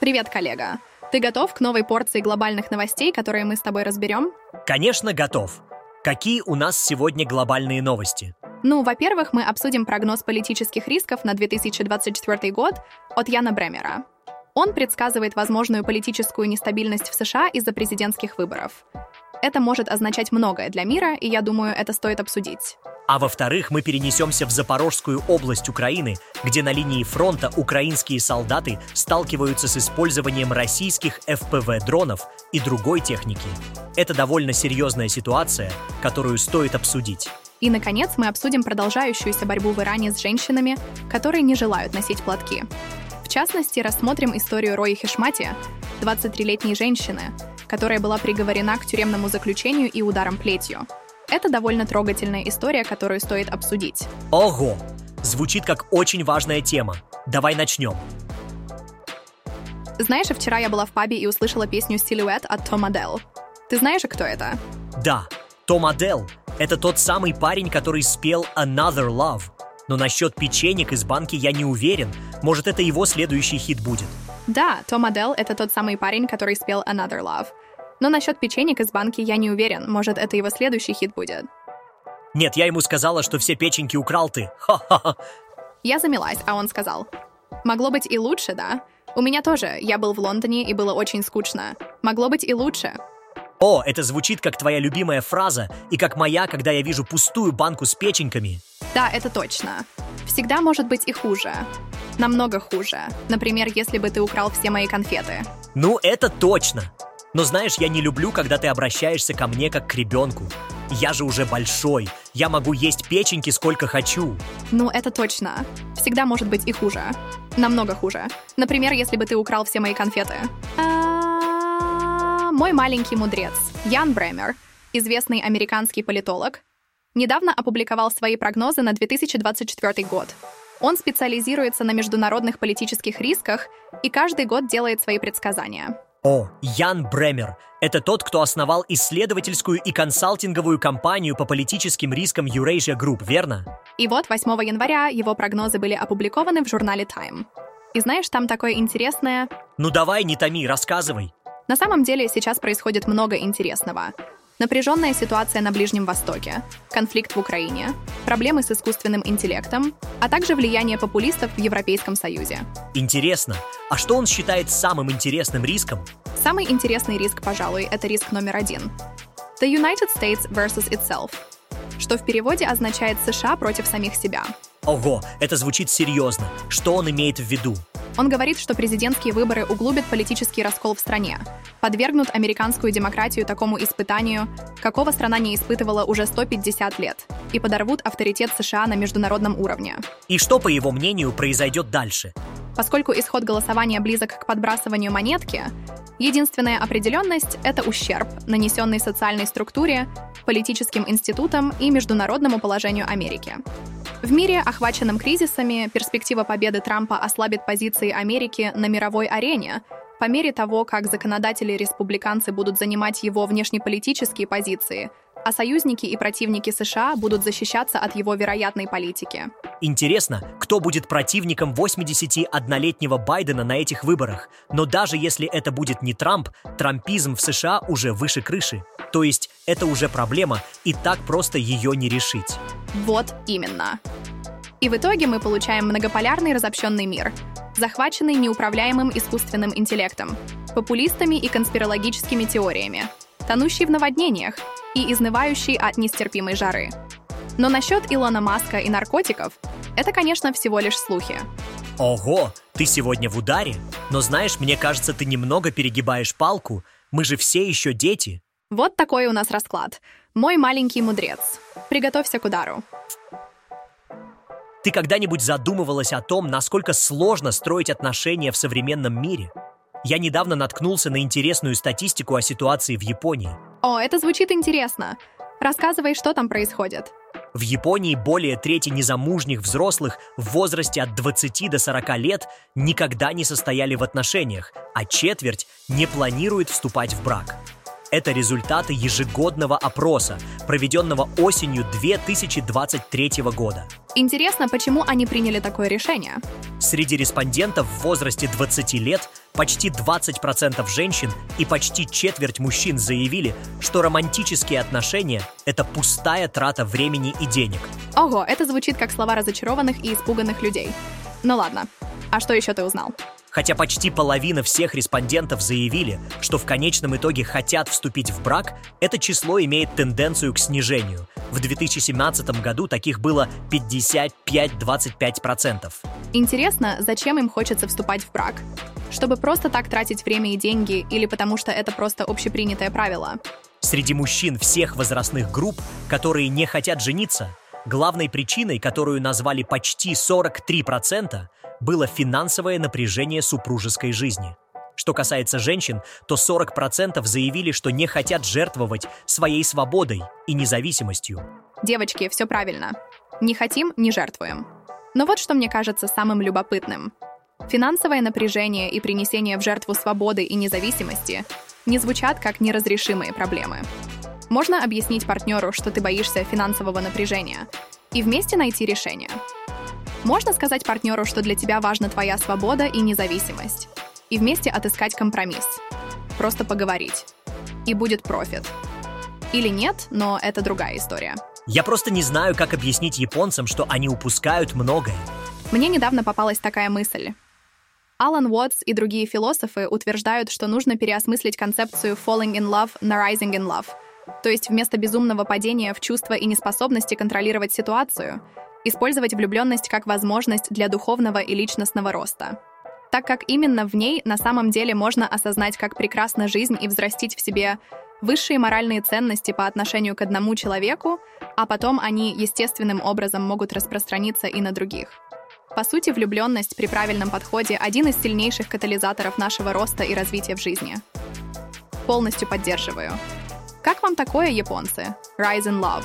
Привет, коллега. Ты готов к новой порции глобальных новостей, которые мы с тобой разберем? Конечно, готов. Какие у нас сегодня глобальные новости? Во-первых, мы обсудим прогноз политических рисков на 2024 год от Яна Бремера. Он предсказывает возможную политическую нестабильность в США из-за президентских выборов. Это может означать многое для мира, и я думаю, это стоит обсудить. А во-вторых, мы перенесемся в Запорожскую область Украины, где на линии фронта украинские солдаты сталкиваются с использованием российских FPV-дронов и другой техники. Это довольно серьезная ситуация, которую стоит обсудить. И, наконец, мы обсудим продолжающуюся борьбу в Иране с женщинами, которые не желают носить платки. В частности, рассмотрим историю Роя Хешмати, 23-летней женщины, которая была приговорена к тюремному заключению и ударам плетью. Это довольно трогательная история, которую стоит обсудить. Ого! Звучит как очень важная тема. Давай начнем. Знаешь, вчера я была в пабе и услышала песню «Силуэт» от Tom Odell. Ты знаешь, кто это? Да, Tom Odell — это тот самый парень, который спел «Another Love». Но насчет печенек из банки я не уверен. Может, это его следующий хит будет. Да, Tom Odell — это тот самый парень, который спел «Another Love». Но насчет печенек из банки я не уверен. Может, это его следующий хит будет. Нет, я ему сказала, что все печеньки украл ты. Ха-ха-ха. Я замялась, а он сказал: могло быть и лучше, да? У меня тоже. Я был в Лондоне, и было очень скучно. Могло быть и лучше. О, это звучит как твоя любимая фраза, и как моя, когда я вижу пустую банку с печеньками. Да, это точно. Всегда может быть и хуже. Намного хуже. Например, если бы ты украл все мои конфеты. Это точно. Но знаешь, я не люблю, когда ты обращаешься ко мне как к ребенку. Я же уже большой. Я могу есть печеньки сколько хочу. Это точно. Всегда может быть и хуже. Намного хуже. Например, если бы ты украл все мои конфеты. Мой маленький мудрец, Ян Бремер, известный американский политолог, недавно опубликовал свои прогнозы на 2024 год. Он специализируется на международных политических рисках и каждый год делает свои предсказания. О, Ян Бремер – это тот, кто основал исследовательскую и консалтинговую компанию по политическим рискам Eurasia Group, верно? И 8 января его прогнозы были опубликованы в журнале Time. И знаешь, там такое интересное… Давай, не томи, рассказывай. На самом деле сейчас происходит много интересного. Напряженная ситуация на Ближнем Востоке, конфликт в Украине, проблемы с искусственным интеллектом, а также влияние популистов в Европейском Союзе. Интересно. А что он считает самым интересным риском? Самый интересный риск, пожалуй, это риск номер 1. The United States versus itself, что в переводе означает «США против самих себя». Ого, это звучит серьезно. Что он имеет в виду? Он говорит, что президентские выборы углубят политический раскол в стране, подвергнут американскую демократию такому испытанию, какого страна не испытывала уже 150 лет, и подорвут авторитет США на международном уровне. И что, по его мнению, произойдет дальше? Поскольку исход голосования близок к подбрасыванию монетки, единственная определенность — это ущерб, нанесенный социальной структуре, политическим институтам и международному положению Америки. В мире, охваченном кризисами, перспектива победы Трампа ослабит позиции Америки на мировой арене по мере того, как законодатели-республиканцы будут занимать его внешнеполитические позиции, а союзники и противники США будут защищаться от его вероятной политики. Интересно, кто будет противником 81-летнего Байдена на этих выборах? Но даже если это будет не Трамп, трампизм в США уже выше крыши. То есть это уже проблема, и так просто ее не решить. Вот именно. И в итоге мы получаем многополярный разобщенный мир, захваченный неуправляемым искусственным интеллектом, популистами и конспирологическими теориями, тонущий в наводнениях и изнывающий от нестерпимой жары. Но насчет Илона Маска и наркотиков — это, конечно, всего лишь слухи. Ого, ты сегодня в ударе? Но знаешь, мне кажется, ты немного перегибаешь палку. Мы же все еще дети. Вот такой у нас расклад. Мой маленький мудрец. Приготовься к удару. Ты когда-нибудь задумывалась о том, насколько сложно строить отношения в современном мире? Я недавно наткнулся на интересную статистику о ситуации в Японии. О, это звучит интересно. Рассказывай, что там происходит. В Японии более трети незамужних взрослых в возрасте от 20 до 40 лет никогда не состояли в отношениях, а четверть не планирует вступать в брак. Это результаты ежегодного опроса, проведенного осенью 2023 года. Интересно, почему они приняли такое решение? Среди респондентов в возрасте 20 лет почти 20% женщин и почти четверть мужчин заявили, что романтические отношения – это пустая трата времени и денег. Ого, это звучит как слова разочарованных и испуганных людей. Ну ладно, а что еще ты узнал? Хотя почти половина всех респондентов заявили, что в конечном итоге хотят вступить в брак, это число имеет тенденцию к снижению. В 2017 году таких было 55-25%. Интересно, зачем им хочется вступать в брак? Чтобы просто так тратить время и деньги, или потому что это просто общепринятое правило? Среди мужчин всех возрастных групп, которые не хотят жениться, главной причиной, которую назвали почти 43%, было финансовое напряжение супружеской жизни. Что касается женщин, то 40% заявили, что не хотят жертвовать своей свободой и независимостью. Девочки, все правильно. Не хотим, не жертвуем. Но вот что мне кажется самым любопытным. Финансовое напряжение и принесение в жертву свободы и независимости не звучат как неразрешимые проблемы. Можно объяснить партнеру, что ты боишься финансового напряжения, и вместе найти решение. Можно сказать партнеру, что для тебя важна твоя свобода и независимость, и вместе отыскать компромисс. Просто поговорить. И будет профит. Или нет, но это другая история. Я просто не знаю, как объяснить японцам, что они упускают многое. Мне недавно попалась такая мысль. Алан Уотс и другие философы утверждают, что нужно переосмыслить концепцию «falling in love» на «rising in love», то есть вместо безумного падения в чувства и неспособности контролировать ситуацию, использовать влюбленность как возможность для духовного и личностного роста. Так как именно в ней на самом деле можно осознать, как прекрасна жизнь, и взрастить в себе высшие моральные ценности по отношению к одному человеку, а потом они естественным образом могут распространиться и на других. По сути, влюбленность при правильном подходе – один из сильнейших катализаторов нашего роста и развития в жизни. Полностью поддерживаю. Как вам такое, японцы? Rise in love.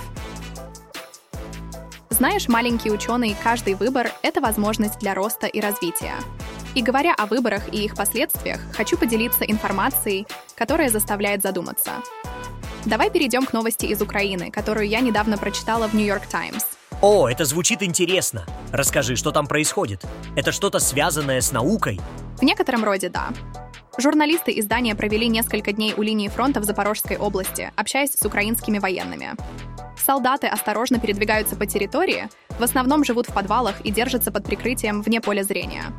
Знаешь, маленькие ученые, каждый выбор – это возможность для роста и развития. И говоря о выборах и их последствиях, хочу поделиться информацией, которая заставляет задуматься. Давай перейдем к новости из Украины, которую я недавно прочитала в New York Times. О, это звучит интересно. Расскажи, что там происходит? Это что-то связанное с наукой? В некотором роде да. Журналисты издания провели несколько дней у линии фронта в Запорожской области, общаясь с украинскими военными. Солдаты осторожно передвигаются по территории, в основном живут в подвалах и держатся под прикрытием вне поля зрения.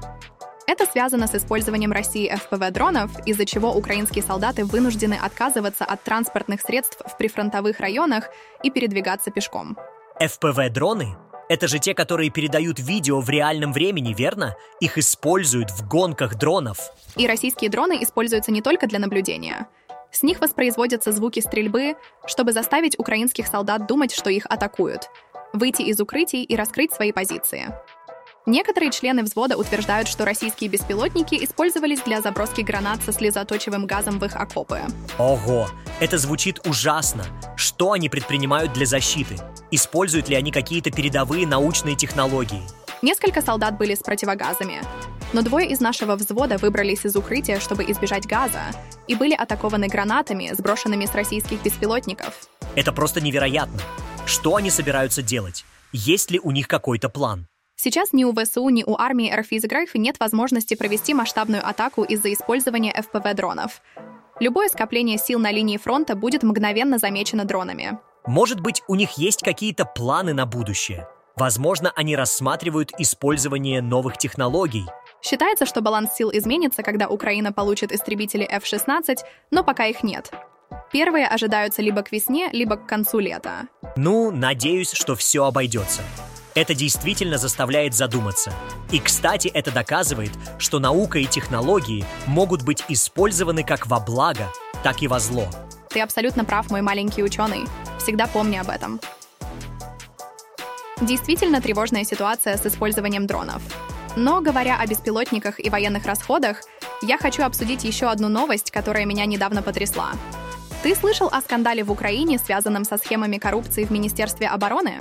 Это связано с использованием России FPV-дронов, из-за чего украинские солдаты вынуждены отказываться от транспортных средств в прифронтовых районах и передвигаться пешком. FPV-дроны? Это же те, которые передают видео в реальном времени, верно? Их используют в гонках дронов. И российские дроны используются не только для наблюдения. С них воспроизводятся звуки стрельбы, чтобы заставить украинских солдат думать, что их атакуют, выйти из укрытий и раскрыть свои позиции. Некоторые члены взвода утверждают, что российские беспилотники использовались для заброски гранат со слезоточивым газом в их окопы. Ого, это звучит ужасно. Что они предпринимают для защиты? Используют ли они какие-то передовые научные технологии? Несколько солдат были с противогазами, но двое из нашего взвода выбрались из укрытия, чтобы избежать газа, и были атакованы гранатами, сброшенными с российских беспилотников. Это просто невероятно. Что они собираются делать? Есть ли у них какой-то план? Сейчас ни у ВСУ, ни у армии РФ нет возможности провести масштабную атаку из-за использования ФПВ-дронов. Любое скопление сил на линии фронта будет мгновенно замечено дронами. Может быть, у них есть какие-то планы на будущее? Возможно, они рассматривают использование новых технологий. Считается, что баланс сил изменится, когда Украина получит истребители F-16, но пока их нет. Первые ожидаются либо к весне, либо к концу лета. Ну, надеюсь, что все обойдется. Это действительно заставляет задуматься. И, кстати, это доказывает, что наука и технологии могут быть использованы как во благо, так и во зло. Ты абсолютно прав, мой маленький ученый. Всегда помни об этом. Действительно тревожная ситуация с использованием дронов. Но, говоря о беспилотниках и военных расходах, я хочу обсудить еще одну новость, которая меня недавно потрясла. Ты слышал о скандале в Украине, связанном со схемами коррупции в Министерстве обороны?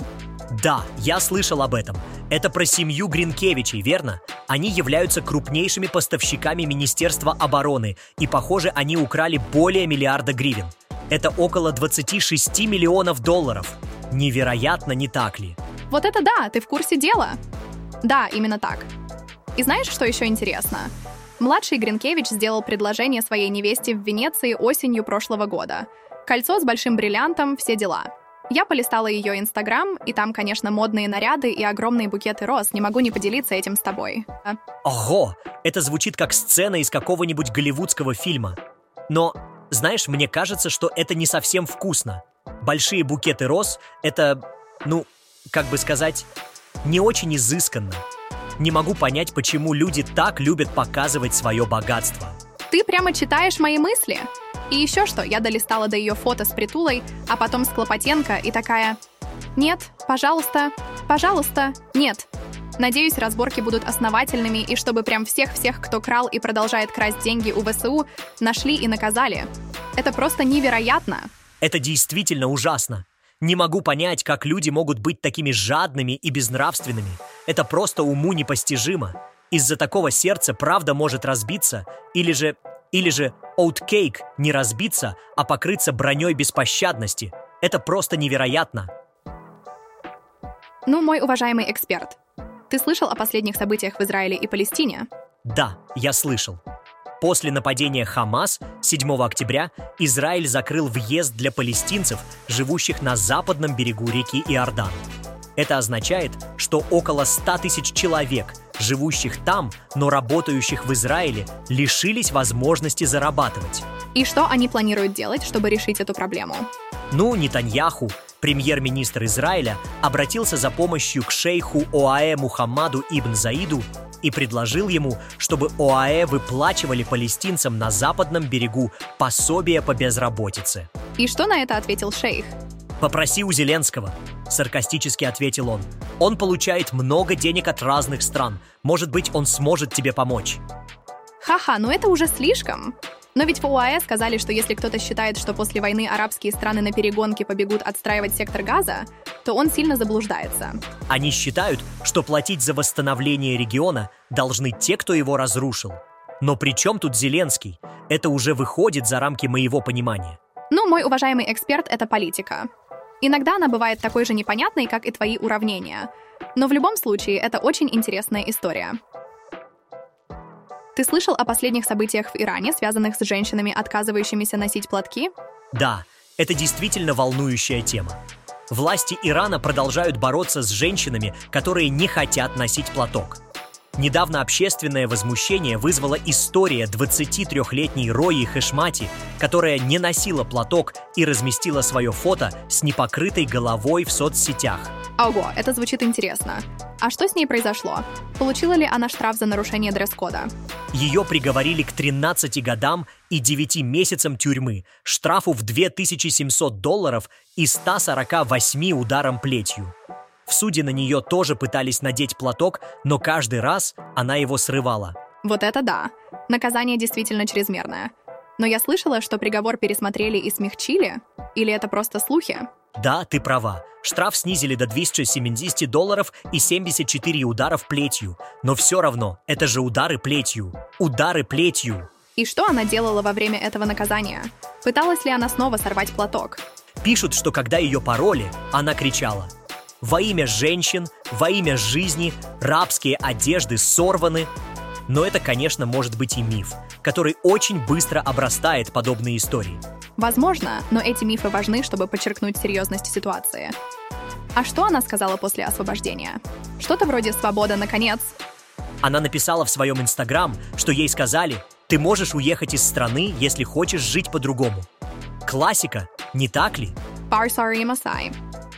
Да, я слышал об этом. Это про семью Гринкевичей, верно? Они являются крупнейшими поставщиками Министерства обороны, и, похоже, они украли более миллиарда гривен. Это около 26 миллионов долларов. Невероятно, не так ли? Вот это да, ты в курсе дела. Да, именно так. И знаешь, что еще интересно? Младший Гринкевич сделал предложение своей невесте в Венеции осенью прошлого года. Кольцо с большим бриллиантом, все дела. Я полистала ее Инстаграм, и там, конечно, модные наряды и огромные букеты роз. Не могу не поделиться этим с тобой. Ого! Это звучит как сцена из какого-нибудь голливудского фильма. Но, знаешь, мне кажется, что это не совсем вкусно. Большие букеты роз — это, как бы сказать, не очень изысканно. Не могу понять, почему люди так любят показывать свое богатство. Ты прямо читаешь мои мысли? И еще что, я долистала до ее фото с Притулой, а потом с Клопотенко и такая: «Нет, пожалуйста, пожалуйста, нет». Надеюсь, разборки будут основательными, и чтобы прям всех-всех, кто крал и продолжает красть деньги у ВСУ, нашли и наказали. Это просто невероятно. Это действительно ужасно. Не могу понять, как люди могут быть такими жадными и безнравственными. Это просто уму непостижимо. Из-за такого сердце правда может разбиться, или же оуткейк не разбиться, а покрыться броней беспощадности. Это просто невероятно. Мой уважаемый эксперт, ты слышал о последних событиях в Израиле и Палестине? Да, я слышал. После нападения Хамас 7 октября Израиль закрыл въезд для палестинцев, живущих на западном берегу реки Иордан. Это означает, что около 100 тысяч человек, живущих там, но работающих в Израиле, лишились возможности зарабатывать. И что они планируют делать, чтобы решить эту проблему? Нетаньяху, премьер-министр Израиля, обратился за помощью к шейху ОАЭ Мухаммаду ибн Заиду и предложил ему, чтобы ОАЭ выплачивали палестинцам на западном берегу пособие по безработице. И что на это ответил шейх? «Попроси у Зеленского», — саркастически ответил он. «Он получает много денег от разных стран. Может быть, он сможет тебе помочь». Ха-ха, это уже слишком. Но ведь в ОАЭ сказали, что если кто-то считает, что после войны арабские страны на перегонке побегут отстраивать сектор газа, то он сильно заблуждается. Они считают, что платить за восстановление региона должны те, кто его разрушил. Но при чем тут Зеленский? Это уже выходит за рамки моего понимания. Мой уважаемый эксперт, это политика. Иногда она бывает такой же непонятной, как и твои уравнения. Но в любом случае, это очень интересная история. Ты слышал о последних событиях в Иране, связанных с женщинами, отказывающимися носить платки? Да, это действительно волнующая тема. Власти Ирана продолжают бороться с женщинами, которые не хотят носить платок. Недавно общественное возмущение вызвала история 23-летней Рои Хешмати, которая не носила платок и разместила свое фото с непокрытой головой в соцсетях. Ого, это звучит интересно. А что с ней произошло? Получила ли она штраф за нарушение дресс-кода? Ее приговорили к 13 годам и 9 месяцам тюрьмы, штрафу в $2700 и 148 ударом плетью. В суде на нее тоже пытались надеть платок, но каждый раз она его срывала. Вот это да. Наказание действительно чрезмерное. Но я слышала, что приговор пересмотрели и смягчили? Или это просто слухи? Да, ты права. Штраф снизили до $270 и 74 ударов плетью. Но все равно, это же удары плетью. Удары плетью. И что она делала во время этого наказания? Пыталась ли она снова сорвать платок? Пишут, что когда ее пароли, она кричала: «Во имя женщин, во имя жизни, рабские одежды сорваны». Но это, конечно, может быть и миф, который очень быстро обрастает подобные истории. Возможно, но эти мифы важны, чтобы подчеркнуть серьезность ситуации. А что она сказала после освобождения? Что-то вроде «Свобода, наконец». Она написала в своем Инстаграм, что ей сказали: «Ты можешь уехать из страны, если хочешь жить по-другому». Классика, не так ли? Парсари Масай.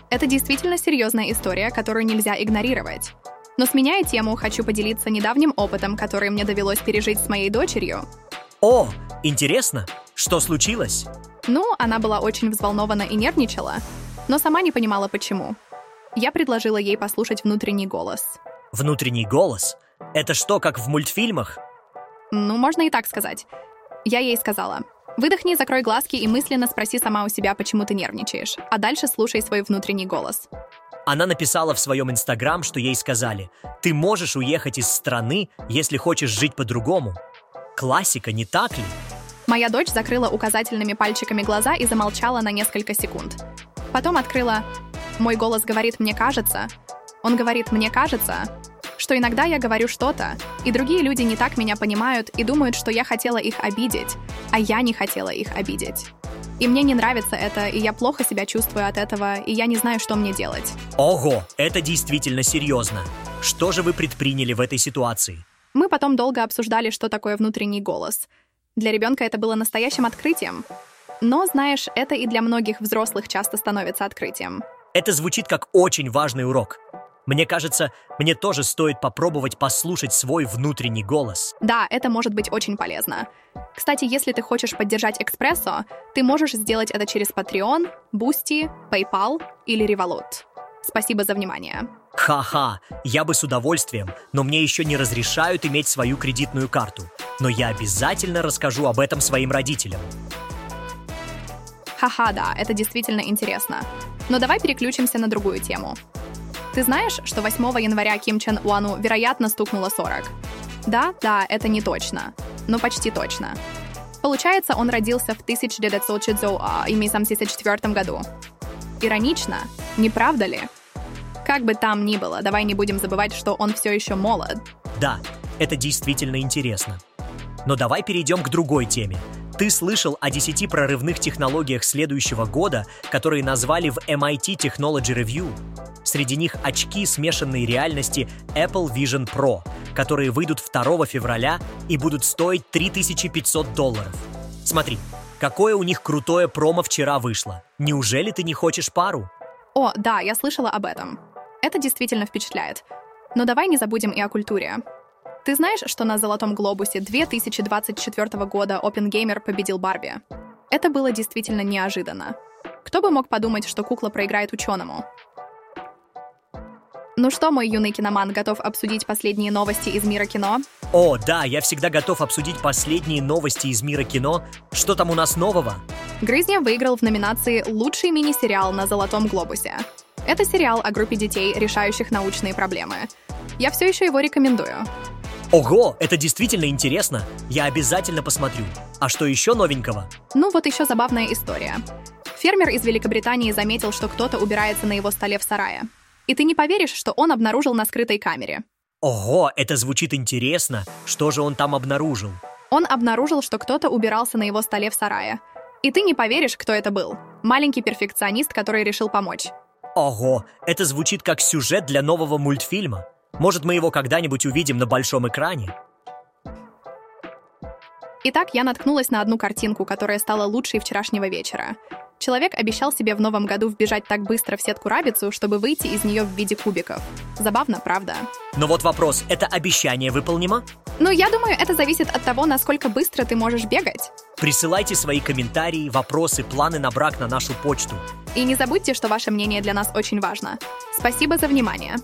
Это действительно серьезная история, которую нельзя игнорировать. Но сменяя тему, хочу поделиться недавним опытом, который мне довелось пережить с моей дочерью. О, интересно, что случилось? Она была очень взволнована и нервничала, но сама не понимала, почему. Я предложила ей послушать внутренний голос. Внутренний голос? Это что, как в мультфильмах? Можно и так сказать. Я ей сказала: «Выдохни, закрой глазки и мысленно спроси сама у себя, почему ты нервничаешь, а дальше слушай свой внутренний голос». Она написала в своем Инстаграм, что ей сказали: «Ты можешь уехать из страны, если хочешь жить по-другому». Классика, не так ли? Моя дочь закрыла указательными пальчиками глаза и замолчала на несколько секунд. Потом открыла. Мой голос говорит «мне кажется». Он говорит «мне кажется», что иногда я говорю что-то, и другие люди не так меня понимают и думают, что я хотела их обидеть, а я не хотела их обидеть. И мне не нравится это, и я плохо себя чувствую от этого, и я не знаю, что мне делать. Ого, это действительно серьезно. Что же вы предприняли в этой ситуации? Мы потом долго обсуждали, что такое внутренний голос. Для ребенка это было настоящим открытием. Но, знаешь, это и для многих взрослых часто становится открытием. Это звучит как очень важный урок. Мне кажется, мне тоже стоит попробовать послушать свой внутренний голос. Да, это может быть очень полезно. Кстати, если ты хочешь поддержать Экспрессо, ты можешь сделать это через Patreon, Boosty, PayPal или Revolut. Спасибо за внимание. Ха-ха, я бы с удовольствием, но мне еще не разрешают иметь свою кредитную карту. Но я обязательно расскажу об этом своим родителям. Ха-ха, да, это действительно интересно. Но давай переключимся на другую тему. Ты знаешь, что 8 января Ким Чен Уану, вероятно, стукнуло 40? Да, это не точно, но почти точно. Получается, он родился в 1984 году. Иронично, не правда ли? Как бы там ни было, давай не будем забывать, что он все еще молод. Да, это действительно интересно. Но давай перейдем к другой теме. Ты слышал о 10 прорывных технологиях следующего года, которые назвали в MIT Technology Review? Среди них очки смешанной реальности Apple Vision Pro, которые выйдут 2 февраля и будут стоить $3500. Смотри, какое у них крутое промо вчера вышло. Неужели ты не хочешь пару? О, да, я слышала об этом. Это действительно впечатляет. Но давай не забудем и о культуре. Ты знаешь, что на Золотом глобусе 2024 года Опенгеймер победил Барби? Это было действительно неожиданно. Кто бы мог подумать, что кукла проиграет ученому? Ну что, мой юный киноман, готов обсудить последние новости из мира кино? О, да, я всегда готов обсудить последние новости из мира кино. Что там у нас нового? «Грызня» выиграл в номинации «Лучший мини-сериал на Золотом глобусе». Это сериал о группе детей, решающих научные проблемы. Я все еще его рекомендую. Ого, это действительно интересно. Я обязательно посмотрю. А что еще новенького? Ну вот еще забавная история. Фермер из Великобритании заметил, что кто-то убирается на его столе в сарае. И ты не поверишь, что он обнаружил на скрытой камере. Ого, это звучит интересно. Что же он там обнаружил? Он обнаружил, что кто-то убирался на его столе в сарае. И ты не поверишь, кто это был. Маленький перфекционист, который решил помочь. Ого, это звучит как сюжет для нового мультфильма. Может, мы его когда-нибудь увидим на большом экране? Итак, я наткнулась на одну картинку, которая стала лучшей вчерашнего вечера. Человек обещал себе в новом году вбежать так быстро в сетку-рабицу, чтобы выйти из нее в виде кубиков. Забавно, правда? Но вот вопрос, это обещание выполнимо? Ну, я думаю, это зависит от того, насколько быстро ты можешь бегать. Присылайте свои комментарии, вопросы, планы на брак на нашу почту. И не забудьте, что ваше мнение для нас очень важно. Спасибо за внимание.